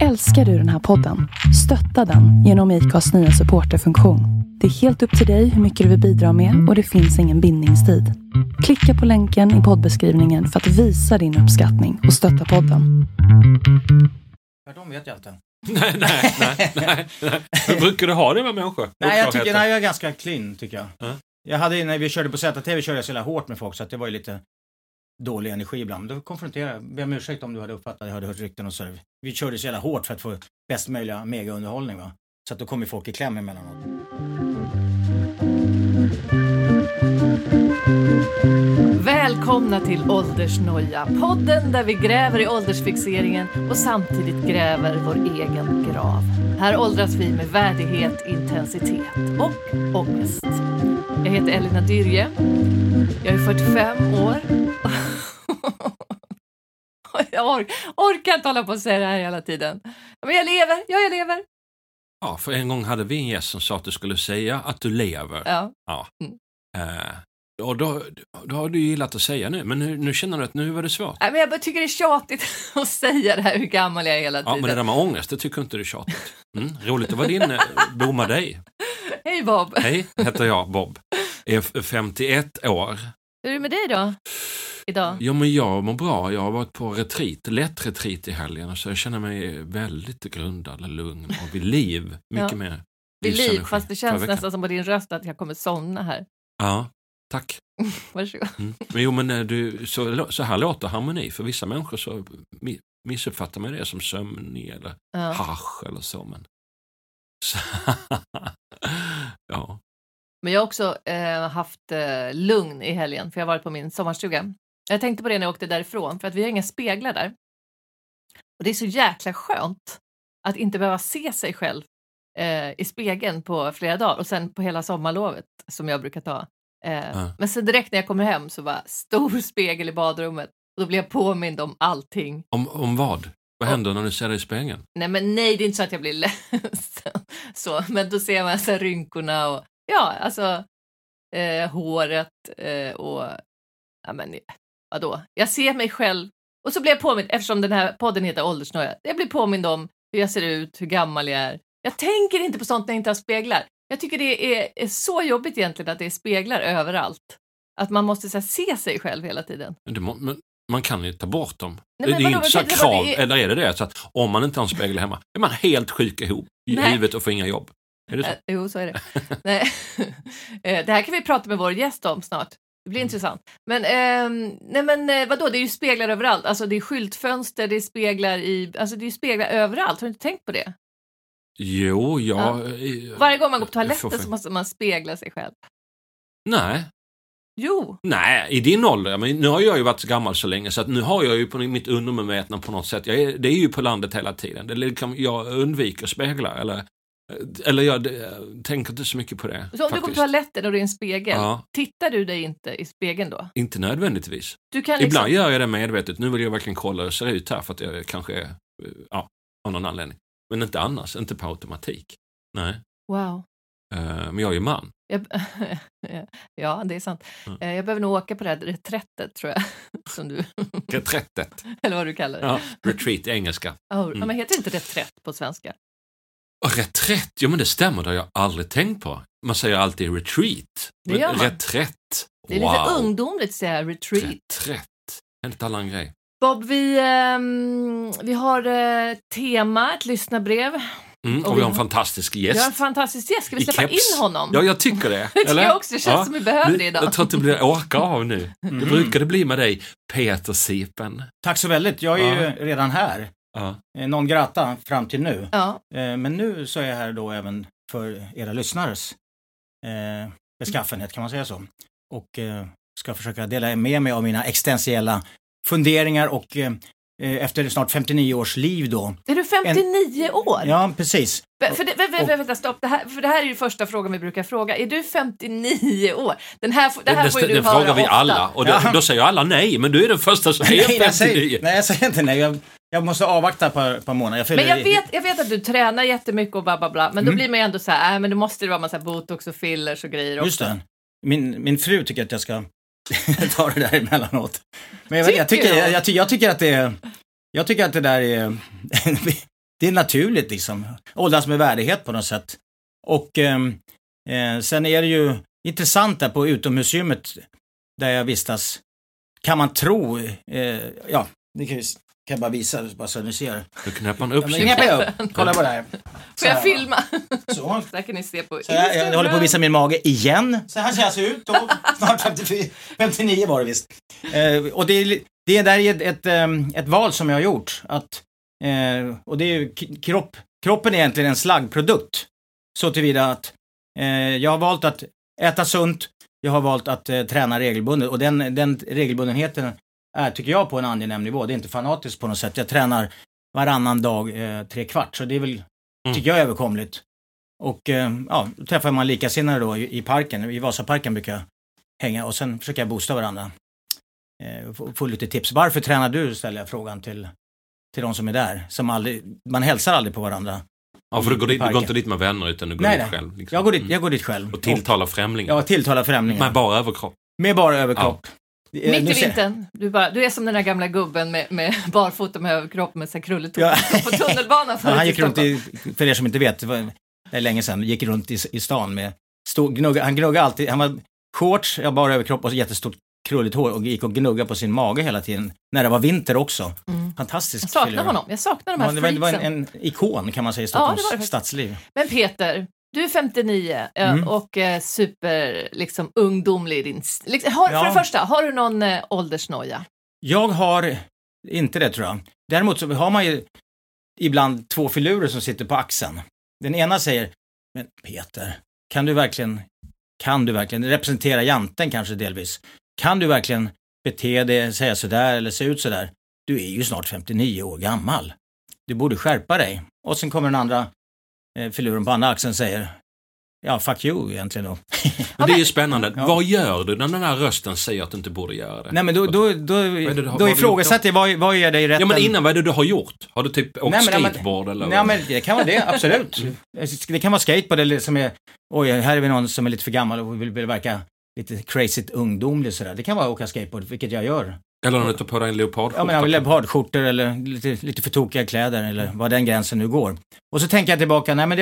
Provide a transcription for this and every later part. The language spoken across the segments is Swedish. Älskar du den här podden? Stötta den genom Acasts nya supporterfunktion. Det är helt upp till dig hur mycket du vill bidra med och det finns ingen bindningstid. Klicka på länken i poddbeskrivningen för att visa din uppskattning och stötta podden. Ja, de vet jag inte. Nej. Hur brukar du ha det med människor? Nej, jag är ganska clean tycker jag. Mm. Jag hade, när vi körde på ZTV körde jag så hårt med folk så att det var ju lite dålig energi ibland. Då konfronterade jag, be om ursäkt om du hade uppfattat, jag hade hört rykten och så. Vi körde så hårt för att få bäst möjliga megaunderhållning va. Så att då kom ju folk i kläm emellanåt. Välkomna till Åldersnoja, podden där vi gräver i åldersfixeringen och samtidigt gräver vår egen grav. Här åldras vi med värdighet, intensitet och ångest. Jag heter Elina Dyrje, jag är 45 år. Jag orkar inte hålla på att säga det här hela tiden. Men jag lever. Ja, för en gång hade vi en gäst som sa att du skulle säga att du lever. Ja. Mm. Och då har du gillat att säga nu. Men nu känner du att nu var det svårt. Nej, men jag bara tycker det är tjatigt att säga det här hur gammal jag är hela tiden. Ja, men det där med ångest, det tycker inte du är tjatigt. Mm, roligt att vara din, blomma dig. Hej Bob. Hej, heter jag Bob. Är 51 år. Hur är det med dig då? Idag? Ja, men jag mår bra. Jag har varit på lätt retreat i helgen. Så jag känner mig väldigt grundad, lugn och vid liv. Mycket mer. Vid liv, fast det känns nästan som på din röst att jag kommer somna här. Ja. Tack. Varsågod. Mm. Men du, så här låter harmoni. För vissa människor så missuppfattar man det som sömn eller hasch eller så. Men, ja. Men jag har också haft lugn i helgen. För jag har varit på min sommarstuga. Jag tänkte på det när jag åkte därifrån. För att vi har inga speglar där. Och det är så jäkla skönt att inte behöva se sig själv i spegeln på flera dagar. Och sen på hela sommarlovet som jag brukar ta. Men sen direkt när jag kommer hem så var stor spegel i badrummet. Och då blev jag påmind om allting. Om vad? Vad händer när du ser dig i spegeln? Nej, det är inte så att jag blir ledsen. Så, men då ser man så här rynkorna och håret och vadå? Jag ser mig själv. Och så blir jag påmind, eftersom den här podden heter Åldersnoja. Jag blir påmind om hur jag ser ut, hur gammal jag är. Jag tänker inte på sånt när jag inte har speglar. Jag tycker det är så jobbigt egentligen att det är speglar överallt. Att man måste så här, se sig själv hela tiden. Men man kan ju ta bort dem. Nej, det är inte så krav, eller är det så att om man inte har en spegel hemma är man helt sjuk ihop i livet och får inga jobb. Är det så? Jo, så är det. Nej. Det här kan vi prata med vår gäst om snart. Det blir intressant. Men, vadå, det är ju speglar överallt. Alltså det är skyltfönster, det är speglar i... Alltså det är ju speglar överallt. Har du inte tänkt på det? Jo, varje gång man går på toaletten så måste man spegla sig själv. Nej. Jo. Nej, i din ålder. Men nu har jag ju varit så gammal så länge så att nu har jag ju på mitt undermedvetna på något sätt. Det är ju på landet hela tiden. Jag undviker speglar eller jag tänker inte så mycket på det. Så om du går på toaletten och det är en spegel, tittar du dig inte i spegeln då? Inte nödvändigtvis. Ibland gör jag det medvetet. Nu vill jag verkligen kolla hur det ser ut här för att jag kanske är av någon anledning. Men inte annars, inte på automatik. Nej. Wow. Men jag är ju man. Ja, det är sant. Mm. Jag behöver nog åka på det här reträttet, tror jag. Som du... Reträttet. Eller vad du kallar det. Ja, retreat i engelska. Men heter det inte reträtt på svenska? Reträtt? Jo, men det stämmer. Det har jag aldrig tänkt på. Man säger alltid retreat. Det gör man. Reträtt. Det är lite ungdomligt att säga retreat. Reträtt. Det är inte alla en grej. Bob, vi har tema, ett lyssnarbrev. Och vi har en fantastisk gäst. Vi har en fantastisk gäst. Ska vi släppa in honom? Ja, jag tycker det. Det tycker jag också. Det känns som vi behöver det idag. Jag tror att det blir åka av nu. Mm. Det brukar det bli med dig, Peter Siepen. Tack så väldigt. Jag är ju redan här. Någon gratta fram till nu. Men nu så är jag här då även för era lyssnares beskaffenhet, kan man säga så. Och ska försöka dela med mig av mina existentiella funderingar och efter snart 59 års liv då. Är du 59 år? Ja, precis. Vänta, stopp. Det här är ju första frågan vi brukar fråga. Är du 59 år? Det här får ju du höra frågar vi ofta. Alla. Och då säger alla nej, men du är den första som är 59. Jag säger inte nej. Jag måste avvakta ett par månader. Jag vet att du tränar jättemycket och bla. Men då blir man ju ändå så här, men då måste det vara massa botox och fillers och grejer också. Just det. Min fru tycker att jag ska... tar det där emellanåt. Men jag tycker att det där är det är naturligt liksom. Åldras med värdighet på något sätt. Och sen är det ju intressant där på utomhusgymmet där jag vistas. Kan man tro, ja, det kan jag bara visa bara så ni ser. Då knäppar man upp sig. Ja, knäppar upp. Kolla på det här. Får jag filma? Så. Där kan ni se på Instagram. Jag håller på att visa min mage igen. Så här ser jag så ut. Och snart 59 var det visst. Och det där är ett val som jag har gjort. Att, och det är ju kroppen är egentligen en slaggprodukt. Så tillvida att jag har valt att äta sunt. Jag har valt att träna regelbundet. Och den regelbundenheten är, tycker jag, på en angenäm nivå. Det är inte fanatiskt på något sätt. Jag tränar varannan dag 3/4. Så det är väl, tycker jag, överkomligt. Och ja, då träffar man likasinnade då i parken. I Vasaparken brukar jag hänga. Och sen försöker jag boosta varandra. Få lite tips. Varför tränar du, ställer jag frågan till de som är där. Som aldrig, man hälsar aldrig på varandra. Ja, för du går inte dit med vänner utan du går dit själv. Liksom. Jag går dit själv. Och tilltalar främlingar. Ja, tilltalar främlingar. Med bara överkropp. Ja. Mitt i vintern, du är som den där gamla gubben med barfota med överkropp med sig krulligt på tunnelbanan. Ja, han gick runt för er som inte vet, det är länge sedan, gick runt i stan med han gnuggade alltid, han var shorts, bara överkropp och jättestort krulligt hår och gick och gnugga på sin mage hela tiden när det var vinter också. Fantastiskt. Jag saknar de här freaksen. Det var en ikon kan man säga i Stockholms stadsliv. Men Peter, du är 59 och super liksom ungdomlig i din för det första, har du någon åldersnoja? Jag har inte det, tror jag. Däremot så har man ju ibland två filurer som sitter på axeln. Den ena säger: "Men Peter, kan du verkligen representera janten kanske delvis? Kan du verkligen bete dig, säga så där eller se ut så där? Du är ju snart 59 år gammal. Du borde skärpa dig." Och sen kommer den andra filuren på andra axeln säger: "Ja, fuck you egentligen då." Och det är ju spännande. Ja. Vad gör du när den här rösten säger att du inte borde göra det? Nej, men då ifrågasätter jag, vad är det i rätten? Ja, men innan, vad är det du har gjort? Har du typ åkt skateboard eller? Nej, men det kan vara det, absolut. Det kan vara skateboard eller som är, här är vi någon som är lite för gammal och vill verka lite crazy ungdomlig sådär. Det kan vara åka skateboard, vilket jag gör. Eller om du tar på dig en leopardskjorta. Ja, men jag vill leopardskjortor eller lite för tokiga kläder eller vad den gränsen nu går. Och så tänker jag tillbaka, nej men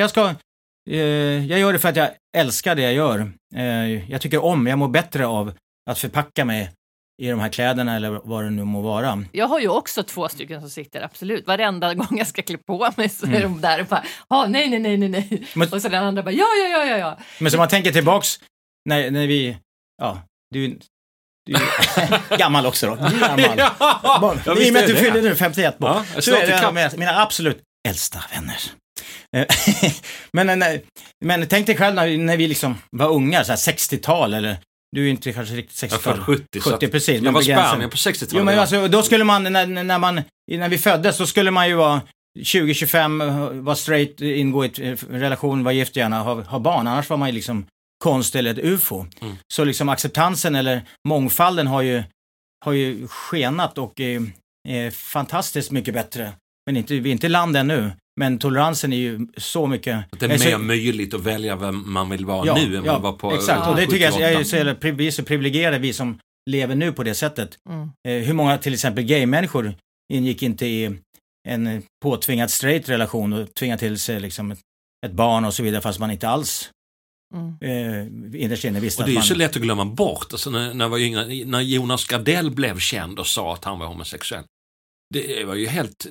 jag gör det för att jag älskar det jag gör. Jag tycker om, jag mår bättre av att förpacka mig i de här kläderna eller vad det nu må vara. Jag har ju också två stycken som sitter, absolut. Varenda gång jag ska klä på mig så är de där och bara, nej. Men, och så den andra bara, ja. Men så man tänker tillbaks, när vi, du är gammal också då. Du är gammal. Ja, i och med att du fyller nu 51 barn. Ja, så är det mina absolut äldsta vänner. men tänk dig själv när vi liksom var unga, så här 60-tal eller... Du är inte kanske riktigt 60-tal. 70 precis. Jag var spärren på 60-talet. Jo, men alltså, då skulle man, när vi föddes, så skulle man ju vara 20-25, vara straight, ingå i en relation, vara gift gärna, ha barn. Annars var man ju liksom... konst eller ett UFO. Så liksom acceptansen eller mångfalden har ju skenat och är fantastiskt mycket bättre. Men vi är inte i land ännu. Men toleransen är ju så mycket... Det är mer möjligt att välja vem man vill vara nu än man var på... Exakt, och det tycker jag vi är så privilegierade, vi som lever nu på det sättet. Hur många till exempel gay-människor ingick inte i en påtvingad straight relation och tvingade till sig liksom ett barn och så vidare, fast man inte alls... Och det är ju så lätt att glömma bort alltså, när Jonas Gardell blev känd och sa att han var homosexuell. Det var ju helt...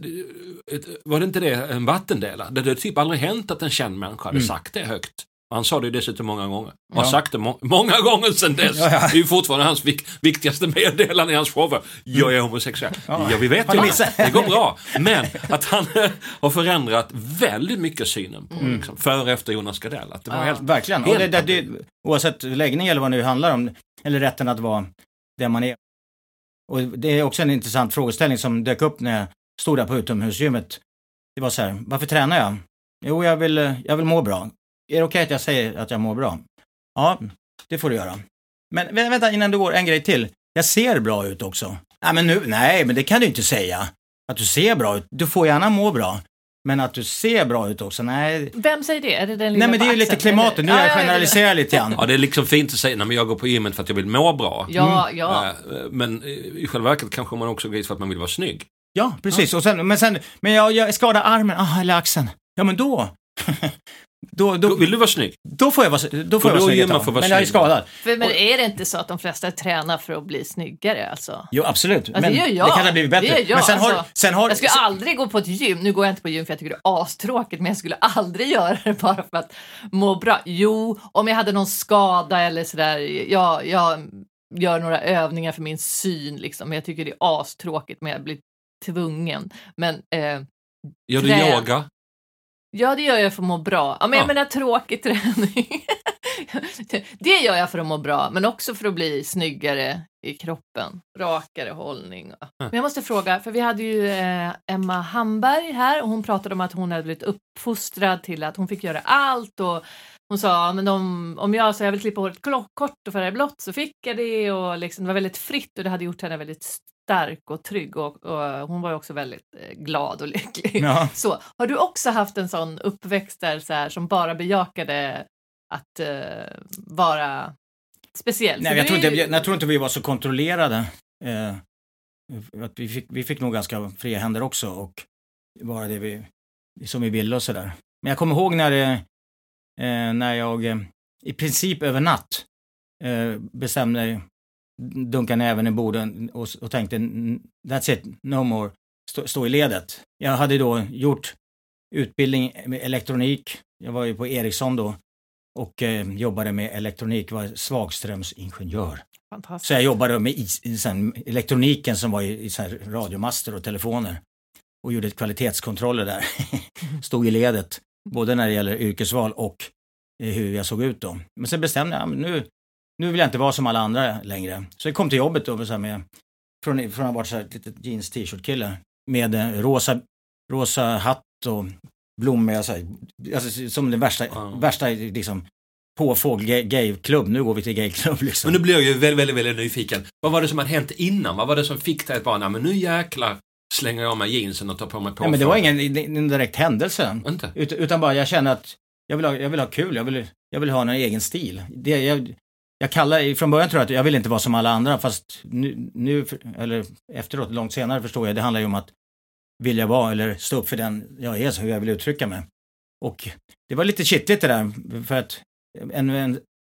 Var det inte det en vattendelare? Det hade typ aldrig hänt att en känd människa hade sagt det högt. Han sa det ju dessutom många gånger. Han har sagt det många gånger sedan dess. Det är ju fortfarande hans viktigaste meddelande i hans show. Jag är homosexuell. Ja, vi vet ju det går bra. Men att han har förändrat väldigt mycket synen på liksom, för och efter Jonas Gardell. Att det var helt, verkligen. Helt och det, oavsett läggning eller vad det nu handlar om. Eller rätten att vara där man är. Och det är också en intressant frågeställning som dök upp när jag stod där på utomhusgymmet. Det var så här, varför tränar jag? Jo, jag vill må bra. Är det okej att jag säger att jag mår bra? Ja, det får du göra. Men vänta, innan du går, en grej till. Jag ser bra ut också. Nej, men det kan du inte säga. Att du ser bra ut. Du får gärna må bra. Men att du ser bra ut också, nej. Vem säger det? Är det den lilla nej, men det är ju lite klimatet. Nu jag generaliserar lite grann. Ja, det är liksom fint att säga, nej men jag går på gymmet för att jag vill må bra. Ja. Men i själva verket kanske man också går dit för att man vill vara snygg. Ja, precis. Ja. Och sen, men jag skadar armen, eller axeln. Ja, men då... Då vill du vara snygg. Då får jag vara snygg. Men jag är skadad. Men är det inte så att de flesta tränar för att bli snyggare? Alltså? Jo, absolut. Men det gör jag. Det kan ha blivit bättre. Jag skulle aldrig gå på ett gym. Nu går jag inte på gym för jag tycker det är astråkigt. Men jag skulle aldrig göra det bara för att må bra. Jo, om jag hade någon skada eller sådär. Jag gör några övningar för min syn. Liksom. Jag tycker det är astråkigt men jag blir tvungen. Men, gör du yoga? Ja, det gör jag för att må bra. Ja, men jag menar tråkig träning. Det gör jag för att må bra. Men också för att bli snyggare i kroppen. Rakare hållning. Mm. Men jag måste fråga, för vi hade ju Emma Hamberg här. Och hon pratade om att hon hade blivit uppfostrad till att hon fick göra allt. Och hon sa, men om jag så jag vill klippa håret kort och färga blått så fick jag det. Och liksom, det var väldigt fritt och det hade gjort henne väldigt stark och trygg och hon var ju också väldigt glad och lycklig. Ja. Så, har du också haft en sån uppväxt där så här, som bara bejakade att vara speciell? Nej, jag tror inte vi var så kontrollerade. Att vi fick nog ganska fria händer också och bara det som vi ville och sådär. Men jag kommer ihåg när jag i princip över natt bestämde dunkade näven i borden och tänkte, that's it, no more, stå i ledet. Jag hade då gjort utbildning med elektronik, jag var ju på Ericsson då och jobbade med elektronik, var svagströmsingenjör. Fantastiskt. Så jag jobbade med elektroniken som var i så här, radiomaster och telefoner och gjorde kvalitetskontroller där. Stod i ledet, både när det gäller yrkesval och hur jag såg ut då. Men sen bestämde jag, nu vill jag inte vara som alla andra längre. Så jag kom till jobbet då så här med från att ha varit så här litet jeans t-shirt kille med rosa hatt och blommor så här, alltså som den värsta liksom påfågel gayklubb. Nu går vi till gayklubb liksom. Men nu blir jag ju väldigt nyfiken. Vad var det som hade hänt innan? Vad var det som fick dig att bara men nu jäklar slänger jag av mig jeansen och tar på mig påfågel. Ja, men det var ingen direkt händelse. Inte. Utan bara jag kände att jag vill ha kul, jag vill ha en egen stil. Jag kallar från början tror jag att jag vill inte vara som alla andra fast nu eller efteråt långt senare förstår jag det handlar ju om att vill jag vara eller stå upp för den jag är så hur jag vill uttrycka mig. Och det var lite kittligt det där för att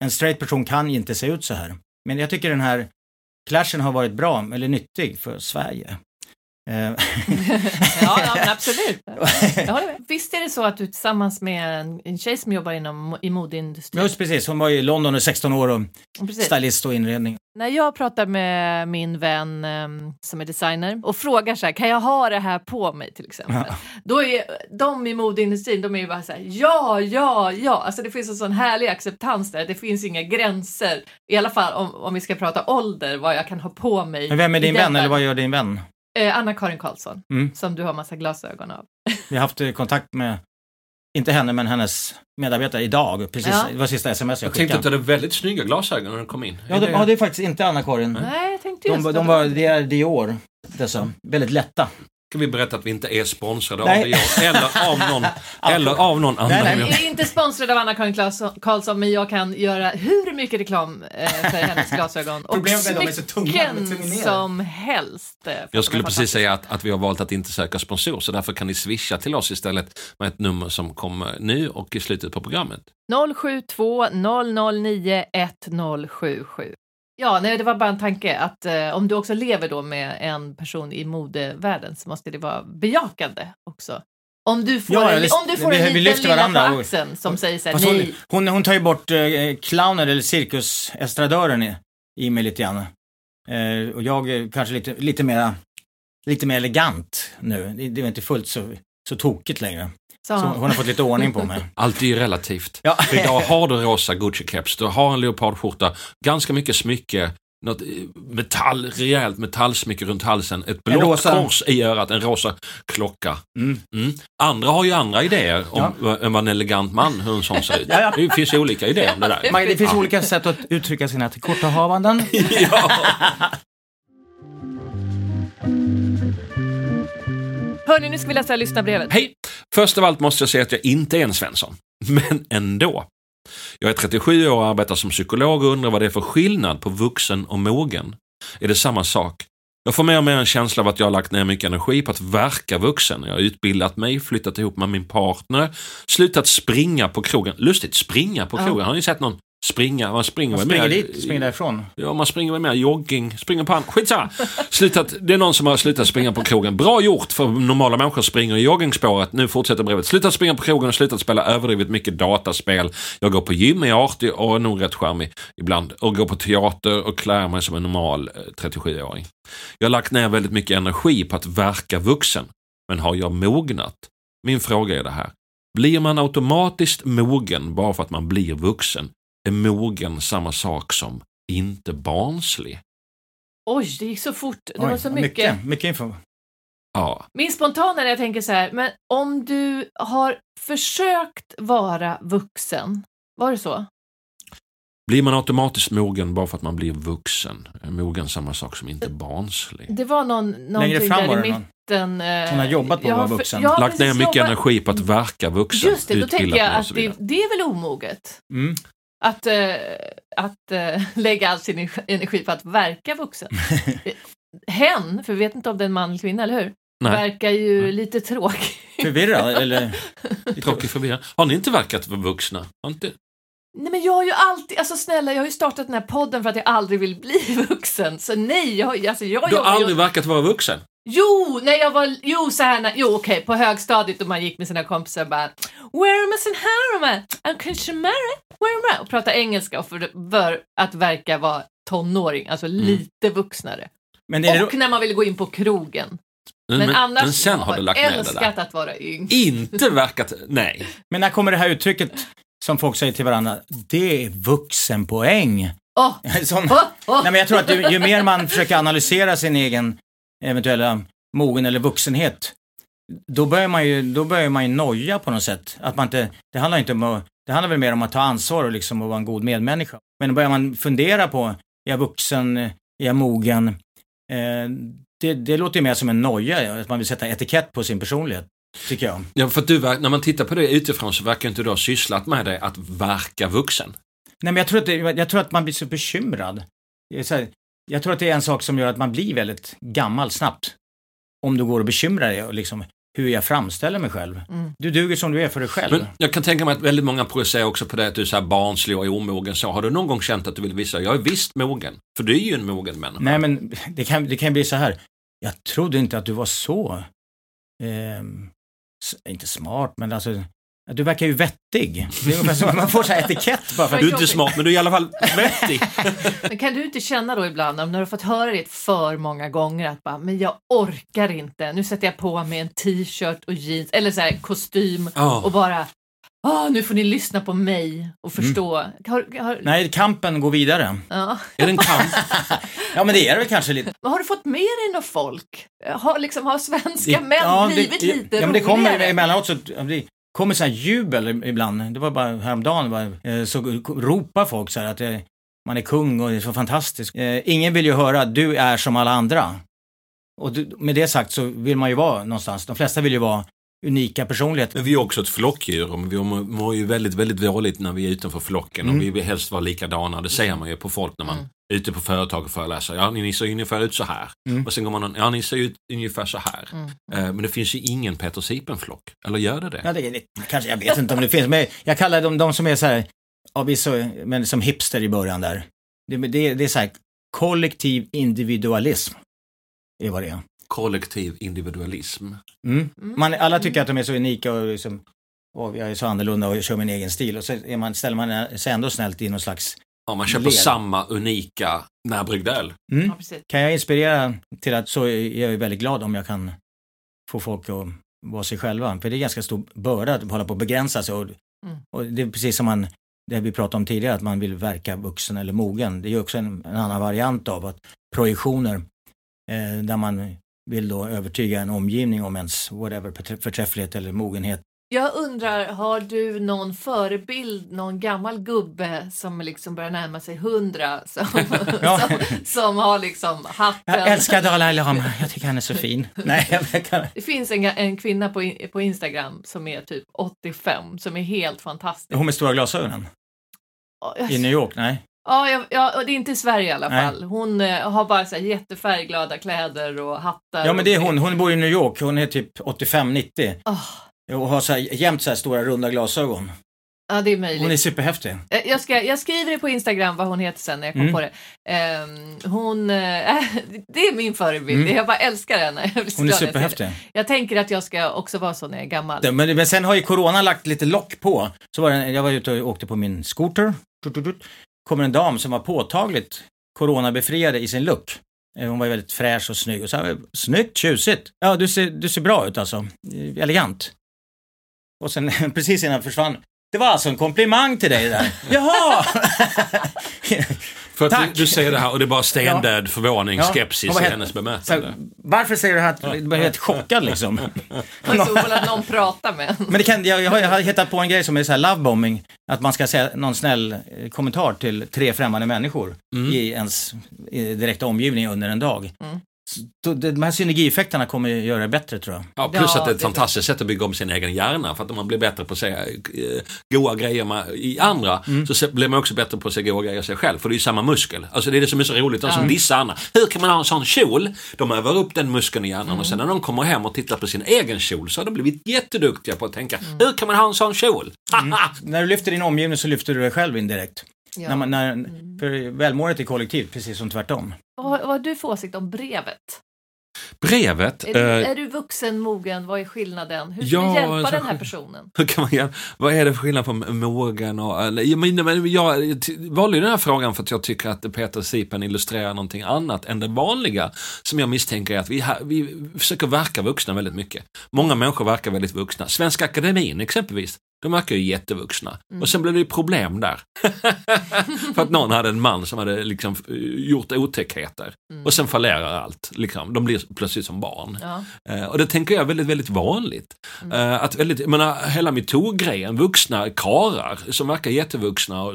en straight person kan inte se ut så här. Men jag tycker den här clashen har varit bra eller nyttig för Sverige. Ja, men absolut. Jag håller med. Visst är det så att du tillsammans med en tjej som jobbar i modeindustrin. Just precis, hon var i London i 16 år och stylist och inredning. När jag pratar med min vän som är designer och frågar så här, kan jag ha det här på mig till exempel? Ja. Då är de i modeindustrin, de är ju bara så här, ja. Alltså det finns en sån härlig acceptans där, det finns inga gränser. I alla fall om vi ska prata ålder, vad jag kan ha på mig. Men vem är din vän eller vad gör din vän? Anna-Karin Karlsson, som du har massa glasögon av. Vi har haft kontakt med, inte henne, men hennes medarbetare idag. Precis, ja. Det var sista sms jag skickade. Jag tänkte att det var väldigt snygga glasögon när de kom in. Ja, det är faktiskt inte Anna-Karin. Nej, jag tänkte just de var, det är Dior, dessa. Väldigt lätta. Kan vi berätta att vi inte är sponsrade av Dior eller av någon annan. Nej, vi är inte sponsrade av Anna-Karin Karlsson, men jag kan göra hur mycket reklam för hennes glasögon. Problemet är att de är så tunga. Som helst. Jag skulle precis säga att vi har valt att inte söka sponsor, så därför kan ni swisha till oss istället med ett nummer som kommer nu och i slutet på programmet. 072 009 1077. Ja, nej, det var bara en tanke att om du också lever då med en person i modevärlden så måste det vara bejakande också. Om du får en liten lilla på axeln som säger så här, nej. Hon tar ju bort clowner eller cirkusestradören i mig lite grann. Och jag är kanske lite mer elegant nu. Det är inte fullt så tokigt längre. Så hon har fått lite ordning på mig. Allt är ju relativt. Ja. För idag har du rosa Gucci-keps, du har en leopardskjorta, ganska mycket smycke, något rejält metallsmycke runt halsen, ett blått kors i örat, en rosa klocka. Mm. Andra har ju andra idéer om vad en elegant man, hur en sån ser ut. Ja. Det finns ju olika idéer om det där. Det finns olika sätt att uttrycka sina tillkortahavanden. Ja. Hörni, nu ska vi läsa lyssnarbrevet. Hej! Först av allt måste jag säga att jag inte är en Svensson. Men ändå. Jag är 37 år och arbetar som psykolog och undrar vad det är för skillnad på vuxen och mogen. Är det samma sak? Jag får mer och mer en känsla av att jag har lagt ner mycket energi på att verka vuxen. Jag har utbildat mig, flyttat ihop med min partner, slutat springa på krogen. Lustigt, springa på krogen. Har ni sett någon springa? Man springer därifrån. Ja, man springer med mer jogging, springer på hand. Skitsamma! Det är någon som har slutat springa på krogen. Bra gjort, för normala människor springer i joggingspåret. Nu fortsätter brevet. Slutat springa på krogen och slutat spela överdrivet mycket dataspel. Jag går på gym, är artig och är nog rätt charmig ibland. Och går på teater och klär mig som en normal 37-åring. Jag har lagt ner väldigt mycket energi på att verka vuxen. Men har jag mognat? Min fråga är det här. Blir man automatiskt mogen bara för att man blir vuxen? Är mogen samma sak som inte barnslig? Oj, det gick så fort. Det var så mycket info. Ja. Min spontana när jag tänker så här, men om du har försökt vara vuxen, var det så? Blir man automatiskt mogen bara för att man blir vuxen? Är mogen samma sak som inte barnslig? Det var någonting där i mitten. Hon har jobbat på att vara vuxen. Lagt ner mycket energi på att verka vuxen. Just det, då tänker jag att det är väl omoget. Mm. Att lägga all sin energi på att verka vuxen. Hen, för vi vet inte om det är en man eller kvinna, eller hur? Nej. Verkar ju lite tråkig. Förvirrad, eller? Tråkig förvirrad. Har ni inte verkat vuxna? Har inte? Nej, men jag har ju alltid, alltså snälla, jag har ju startat den här podden för att jag aldrig vill bli vuxen. Så nej, Du har aldrig verkat vara vuxen? Jo, när jag var, på högstadiet och man gick med sina kompisar och bara och prata engelska för att verka vara tonåring, alltså lite vuxnare. Men när man ville gå in på krogen. Men annars sen har du lagt ner älskat att vara yng. Inte verkat, nej. Men när kommer det här uttrycket som folk säger till varandra, det är vuxenpoäng. Nej, men jag tror att ju mer man försöker analysera sin egen eventuella mogen eller vuxenhet, då börjar man ju noja på något sätt, att man inte, det handlar väl mer om att ta ansvar och liksom att vara en god medmänniska. Men då börjar man fundera på, är jag vuxen, är jag mogen? Det låter ju mer som en noja, att man vill sätta etikett på sin personlighet, tycker jag. Ja, för att när man tittar på det utifrån så verkar inte du ha sysslat med det, att verka vuxen. Nej, men jag tror att man blir så bekymrad. Jag tror att det är en sak som gör att man blir väldigt gammal snabbt. Om du går och bekymrar dig liksom, hur jag framställer mig själv. Mm. Du duger som du är för dig själv. Men jag kan tänka mig att väldigt många projicerar också på det, att du är så här barnslig och omogen. Så har du någon gång känt att du vill visa, jag är visst mogen? För du är ju en mogen människa. Nej, men det kan bli så här. Jag trodde inte att du var så... inte smart, men alltså... Du verkar ju vettig. Man får så här etikett bara för att du är inte smart, men du är i alla fall vettig. Men kan du inte känna då ibland, när du har fått höra det för många gånger, att bara, men jag orkar inte. Nu sätter jag på mig en t-shirt och jeans, eller så här kostym och bara, nu får ni lyssna på mig och förstå. Nej, kampen går vidare. Ja. Är det en kamp? Ja, men det är väl kanske lite. Har du fått med dig någon folk? Har svenska män blivit lite roligare? Ja, men det kommer emellanåt så... kommer så här jubel ibland. Det var bara häromdagen så ropar folk så här att man är kung och det är så fantastiskt. Ingen vill ju höra att du är som alla andra. Och med det sagt så vill man ju vara någonstans. De flesta vill ju vara unika personligheter. Men vi är också ett flockdjur och vi mår ju väldigt, väldigt dåligt när vi är utanför flocken och vi vill helst vara likadana. Det säger man ju på folk när man är ute på företag och föreläser. Ja, ni ser ungefär ut så här. Och sen går man ja, ni ser ut ungefär så här. Men det finns ju ingen Peter Siepen-flock. Eller gör det? Ja, det kanske, jag vet inte om det finns. Men jag kallar de som är så här, men som hipster i början där. Det är så här kollektiv individualism. Det är vad det är. Kollektiv individualism. Alla tycker att de är så unika och liksom, jag är så annorlunda och jag kör min egen stil, och så ställer man sig ändå snällt i någon slags man köper samma unika närbrygdel. Kan jag inspirera till att, så är jag väldigt glad om jag kan få folk att vara sig själva, för det är ganska stor börda att hålla på att begränsa sig och det är precis som det vi pratade om tidigare, att man vill verka vuxen eller mogen. Det är ju också en annan variant av att projektioner där man vill då övertyga en omgivning om ens whatever förträfflighet eller mogenhet. Jag undrar, har du någon förebild, någon gammal gubbe som liksom börjar närma sig 100 som har liksom hatten? Jag älskar Dalai Lama, jag tycker han är så fin. Nej, det finns en kvinna på Instagram som är typ 85, som är helt fantastisk. Hon med stora glasögonen? I New York, nej. Ja, det är inte i Sverige i alla fall. Nej. Hon har bara så här jättefärgglada kläder och hattar. Ja, men det är hon. Hon bor i New York. Hon är typ 85-90. Oh. Och har så här, jämt så här stora runda glasögon. Ja, det är möjligt. Hon är superhäftig. Jag skriver det på Instagram vad hon heter sen när jag kom på det. Det är min förebild. Jag bara älskar henne. Hon är superhäftig. Jag tänker att jag ska också vara så när jag är gammal. Ja, men sen har ju corona lagt lite lock på. Så var jag var ute och åkte på min scooter. Kommer en dam som var påtagligt coronabefriade i sin look. Hon var väldigt fräsch och snygg. Och så här, snyggt, tjusigt. Ja, du ser bra ut alltså. Elegant. Och sen precis innan försvann. Det var alltså en komplimang till dig där. Jaha! För att du säger det här och det är bara standard förvåning, skepsis i hennes bemötande. Varför säger du här att du blir helt chockad liksom? Det är så att någon pratar med. Men det kan, jag har hittat på en grej som är så här lovebombing. Att man ska säga någon snäll kommentar till 3 främmande människor i ens direkta omgivning under en dag. De här synergieffekterna kommer ju göra det bättre, tror jag. Ja, plus att det är ett fantastiskt sätt att bygga om sin egen hjärna. För att om man blir bättre på att säga goa grejer i andra, så blir man också bättre på att säga goa grejer i sig själv. För det är ju samma muskel. Alltså det är det som är så roligt. De som dissar andra. Hur kan man ha en sån kjol? De övar upp den muskeln i hjärnan. Och sen när de kommer hem och tittar på sin egen kjol, så har de blivit jätteduktiga på att tänka, hur kan man ha en sån kjol? När du lyfter din omgivning så lyfter du dig själv indirekt. Ja. För välmåendet är kollektivt, precis som tvärtom. Vad har du för åsikt om brevet? Brevet? Är du vuxen, mogen? Vad är skillnaden? Hur kan du hjälpa den här personen? Hur kan man hjälpa? Vad är det för skillnad på mogen? Jag valde den här frågan för att jag tycker att Peter Siepen illustrerar någonting annat än det vanliga, som jag misstänker är att vi försöker verka vuxna väldigt mycket. Många människor verkar väldigt vuxna. Svenska akademin exempelvis. De verkar ju jättevuxna. Och sen blev det ju problem där. För att någon hade en man som hade liksom gjort otäckheter. Och sen fallerar allt. Liksom. De blir plötsligt som barn. Ja. Och det tänker jag är väldigt, väldigt vanligt. Hela metoo-grejen, vuxna karar som verkar jättevuxna och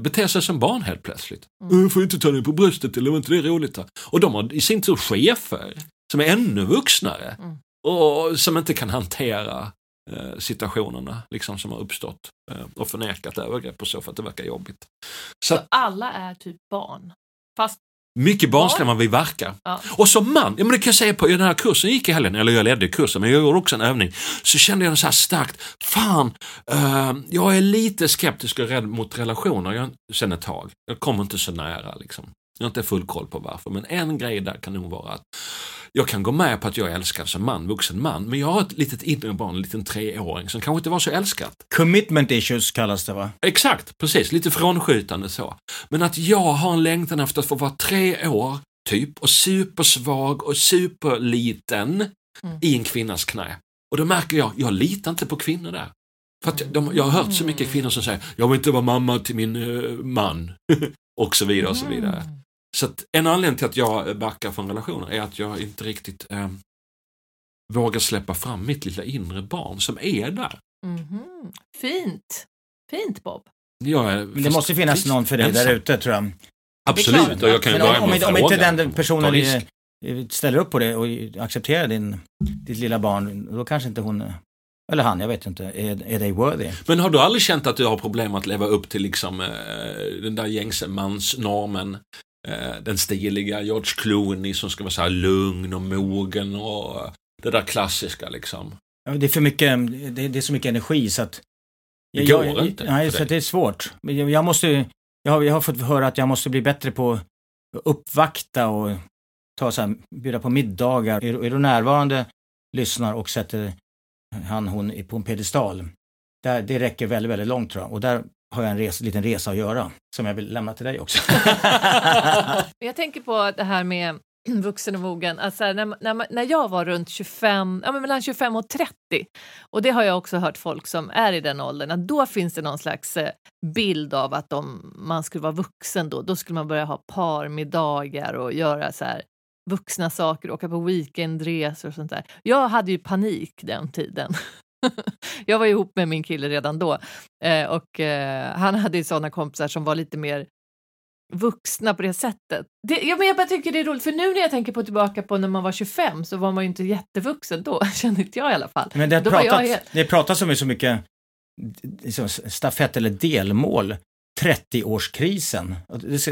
beter sig som barn helt plötsligt. Jag får inte ta dig på bröstet, eller inte, det är roligt. Och de har i sin tur chefer som är ännu vuxnare. Och som inte kan hantera situationerna liksom som har uppstått och förnekat övergrepp och så, för att det verkar jobbigt. Så alla är typ barn. Fast mycket barnsliga man vill verka. Ja. Och som man, men det kan jag säga på den här kursen gick i helgen, eller jag ledde kursen, men jag gjorde också en övning, så kände jag så här starkt, jag är lite skeptisk och rädd mot relationer sen ett tag. Jag kommer inte så nära liksom. Jag har inte full koll på varför, men en grej där kan nog vara att jag kan gå med på att jag älskar som man, vuxen man, men jag har ett litet inre barn, en liten 3-åring som kanske inte var så älskat. Commitment issues kallas det, va? Exakt, precis. Lite frånskjutande så. Men att jag har en längtan efter att få vara 3 år typ och supersvag och superliten i en kvinnas knä. Och då märker jag litar inte på kvinnor där. För att jag har hört så mycket kvinnor som säger, jag vill inte vara mamma till min man och så vidare och så vidare. Så att en anledning till att jag backar från relationer är att jag inte riktigt vågar släppa fram mitt lilla inre barn som är där. Mm-hmm. Fint Bob. Men det måste finnas någon för dig där ute, tror jag. Absolut. Och jag kan om inte den personen ställer upp på det och accepterar ditt lilla barn, då kanske inte hon eller han, jag vet inte, är they worthy? Men har du aldrig känt att du har problem att leva upp till liksom den där gängse mansnormen? Den stiliga George Clooney som ska vara så här lugn och mogen och det där klassiska liksom. Ja, det är för mycket, det är så mycket energi så att det går inte. Nej, så det är svårt. Jag har fått höra att jag måste bli bättre på att uppvakta och ta så här, bjuda på middagar. Är du närvarande, lyssnar och sätter hon på en pedestal. Där det räcker väldigt, väldigt långt, tror jag. Och där har jag en liten resa att göra som jag vill lämna till dig också. Jag tänker på det här med vuxen och mogen. Alltså när jag var runt 25, mellan 25 och 30, och det har jag också hört folk som är i den åldern, att då finns det någon slags bild av att om man skulle vara vuxen då skulle man börja ha parmiddagar och göra så här vuxna saker, åka på weekendresor och sånt där. Jag hade ju panik den tiden. Jag var ihop med min kille redan då. Och han hade ju sådana kompisar som var lite mer vuxna på det sättet. Men jag bara tycker det är roligt. För nu när jag tänker tillbaka på när man var 25, så var man ju inte jättevuxen då. Kände inte jag i alla fall. Men det pratas om så mycket liksom, stafett eller delmål. 30-årskrisen.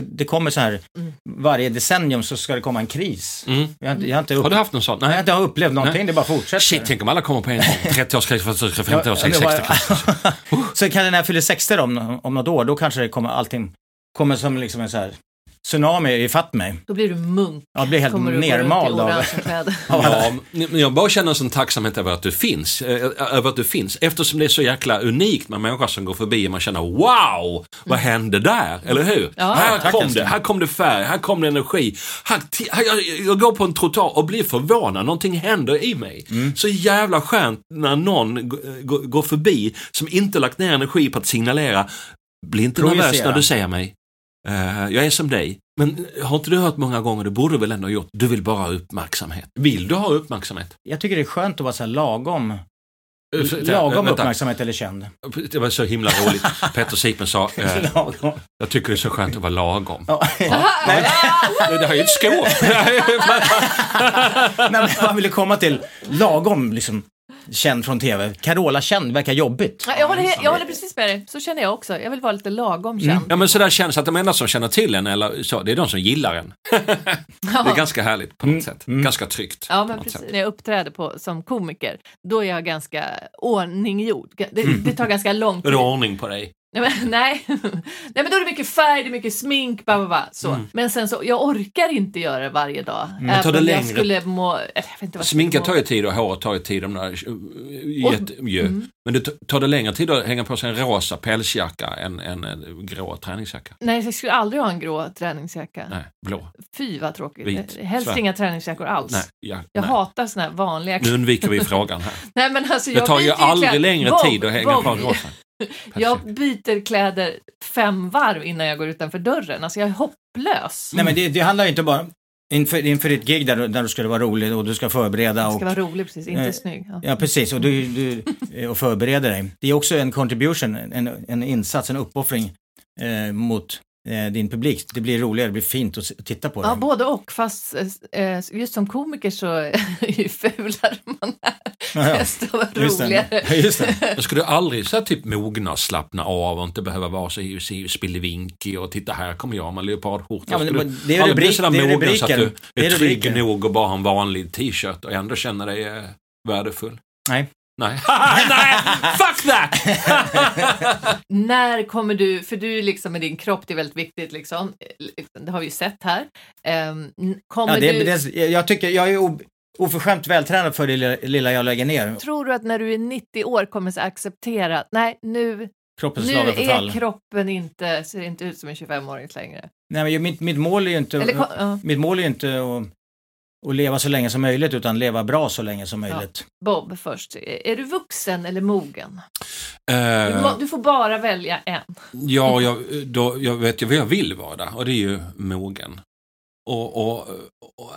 Det kommer så här, varje decennium så ska det komma en kris. Mm. Har du haft någon sån? Nej. Jag har inte upplevt någonting, det bara fortsätter. Shit, tänk om alla kommer på en 30-årskris, 50-årskris, 60-årskris. Så kanske den här fyller 60 om något år, då kanske det kommer, allting kommer som liksom en så här tsunami i fatt mig. Då blir du munk. Jag blir helt nermald av. Ja, men jag bara känner en sån tacksamhet över att du finns. Eftersom det är så jäkla unikt med människor som går förbi och man känner wow, vad hände där? Eller hur? Ja. Här kom det färg, här kom det energi. Jag går på en trottoar och blir förvånad. Någonting händer i mig. Mm. Så jävla skönt när någon går förbi som inte lagt ner energi på att signalera, bli inte nervös när du ser mig. Jag är som dig. Men har inte du hört många gånger, det borde väl ändå ha gjort, du vill bara ha uppmärksamhet. Vill du ha uppmärksamhet? Jag tycker det är skönt att vara så här lagom uppmärksamhet eller känd. Det var så himla roligt. Peter Siepen sa jag tycker det är så skönt att vara lagom. Ja. Nej. Det har ju ett skåp. Nej, man ville komma till lagom liksom. Känd från TV. Carola känd verkar jobbigt. Ja, jag håller precis med dig. Så känner jag också. Jag vill vara lite lagom känd. Mm. Ja, men så där känns att de enda som känner till en eller så, det är de som gillar en. Det är ganska härligt på något sätt. Ganska tryggt. Ja, men precis. Sätt. När jag uppträder som komiker, då är jag ganska ordninggjord. Det tar ganska lång tid. Ordning på dig. Nej men då är det mycket färg, det är mycket smink, så. Mm. Men sen så, jag orkar inte göra det varje dag. Men tar det längre? Sminka tar ju tid och hår tar ju tid. Men det tar det längre tid att hänga på sig en rosa pälsjacka än en grå träningsjacka? Nej, jag skulle aldrig ha en grå träningsjacka. Nej, blå. Fy vad tråkigt. Vit. Helst inga träningsjackor alls. Nej, jag hatar såna här vanliga. Nu undviker vi frågan här. Nej, men alltså, det tar ju aldrig längre tid att hänga på en rosa. Jag byter kläder 5 varv innan jag går utanför dörren. Alltså jag är hopplös. Nej, men det handlar ju inte bara inför ditt gig där du ska vara rolig och du ska förbereda. Du ska vara rolig, precis. Inte snygg. Ja, precis. Och du och förbereder dig. Det är också en contribution, en insats, en uppoffring mot din publik. Det blir roligare, det blir fint att titta på det. Ja, både och. Fast just som komiker så är ju fulare man är, desto roligare. Just det. Jag skulle aldrig så här, typ mogna, slappna av och inte behöva vara så spillevinkig och titta här kommer jag med leopardskjorta. Ja, det är rubriken. Så att du är trygg nog och bara ha en vanlig t-shirt och ändå känner dig värdefull. Nej. Nej, fuck that! När kommer du, för du liksom med din kropp, det är väldigt viktigt liksom, det har vi ju sett här. Jag är oförskämt vältränad för det lilla jag lägger ner. Tror du att när du är 90 år kommer att acceptera, kroppen inte, ser inte ut som en 25-åring längre? Nej, men mitt mål är ju inte... Mitt mål är ju inte att... Och leva så länge som möjligt, utan leva bra så länge som möjligt. Ja, Bob först. Är du vuxen eller mogen? Du får bara välja en. Ja, jag vet ju vad jag vill vara där, och det är ju mogen. Och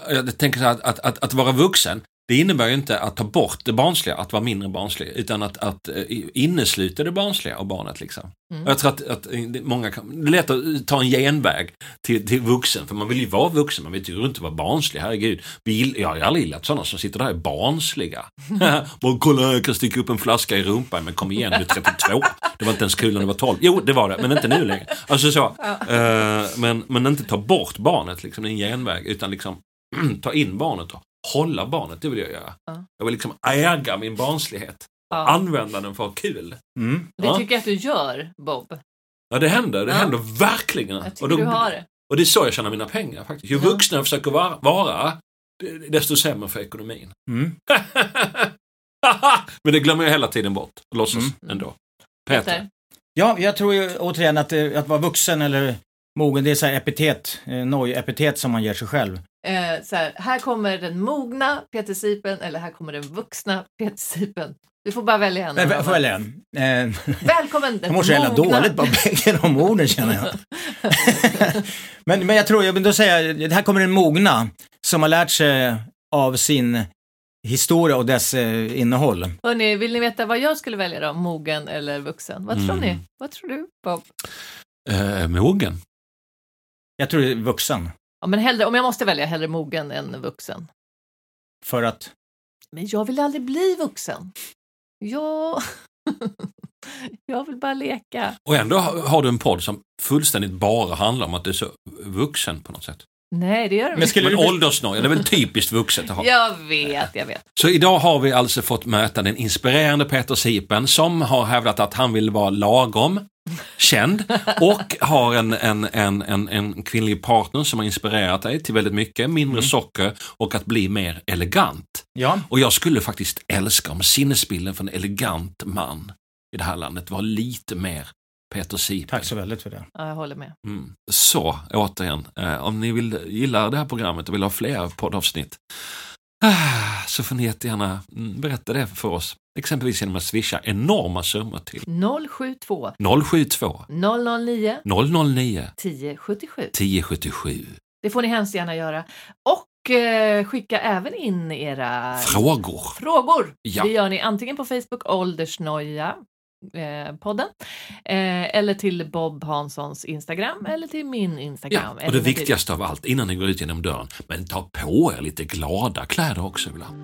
jag tänker så här, att vara vuxen, det innebär ju inte att ta bort det barnsliga, att vara mindre barnslig, utan att innesluta det barnsliga av barnet liksom. Mm. Jag tror att många kan, det är lätt att ta en genväg till vuxen, för man vill ju vara vuxen, man vet ju inte vara barnslig, herregud. Jag har aldrig gillat sådana som sitter där är barnsliga. Man kolla här, jag kan sticka upp en flaska i rumpan, men kom igen, du är 32. Det var inte ens kul när du var 12. Jo, det var det, men inte nu längre. Alltså så, men inte ta bort barnet liksom, en genväg, utan liksom ta in barnet då. Hålla barnet, det vill jag göra. Ja. Jag vill liksom äga min barnslighet. Ja. Använda den för att kul. Mm. Det tycker jag att du gör, Bob. Ja, det händer verkligen. Jag tycker du har det. Och det är så jag tjänar mina pengar faktiskt. Ju vuxna jag försöker vara, desto sämre för ekonomin. Mm. Men det glömmer jag hela tiden bort. Låtsas ändå. Peter? Ja, jag tror ju återigen att vara vuxen eller mogen, det är så här epitet, noj-epitet som man ger sig själv. Här kommer den mogna Peter Siepen, eller här kommer den vuxna Peter Siepen. Du får bara välja en. Jag får välja en. Välkommen den mogna. Jag mår så jävla dåligt bara bägge de orden, känner jag. men jag tror, då säger jag, här kommer den mogna som har lärt sig av sin historia och dess innehåll. Hörrni, vill ni veta vad jag skulle välja då? Mogen eller vuxen? Vad tror ni? Vad tror du, Bob? Mogen. Jag tror det är vuxen. Ja, men hellre, om jag måste välja, hellre mogen än vuxen. För att? Men jag vill aldrig bli vuxen. Ja. Jag vill bara leka. Och ändå har du en podd som fullständigt bara handlar om att du är så vuxen på något sätt. Nej, det gör det. Men skulle du åldersnoja, det är väl typiskt vuxet att ha. Jag vet. Så idag har vi alltså fått möta den inspirerande Peter Siepen som har hävdat att han vill vara lagom känd och har en kvinnlig partner som har inspirerat dig till väldigt mycket, mindre socker och att bli mer elegant. Ja. Och jag skulle faktiskt älska om sinnesbilden för en elegant man i det här landet var lite mer Peter Siepen. Tack så väldigt för det. Ja, jag håller med. Mm. Så, återigen, om ni vill gilla det här programmet och vill ha fler poddavsnitt så får ni jättegärna berätta det för oss. Exempelvis genom att swisha enorma summor till 072 009 1077. Det får ni hemskt gärna göra. Och skicka även in era frågor. Ja. Det gör ni antingen på Facebook Åldersnoja podden eller till Bob Hansons Instagram eller till min Instagram. Ja, och det viktigaste av allt innan ni går ut genom dörren, men ta på er lite glada kläder också ibland.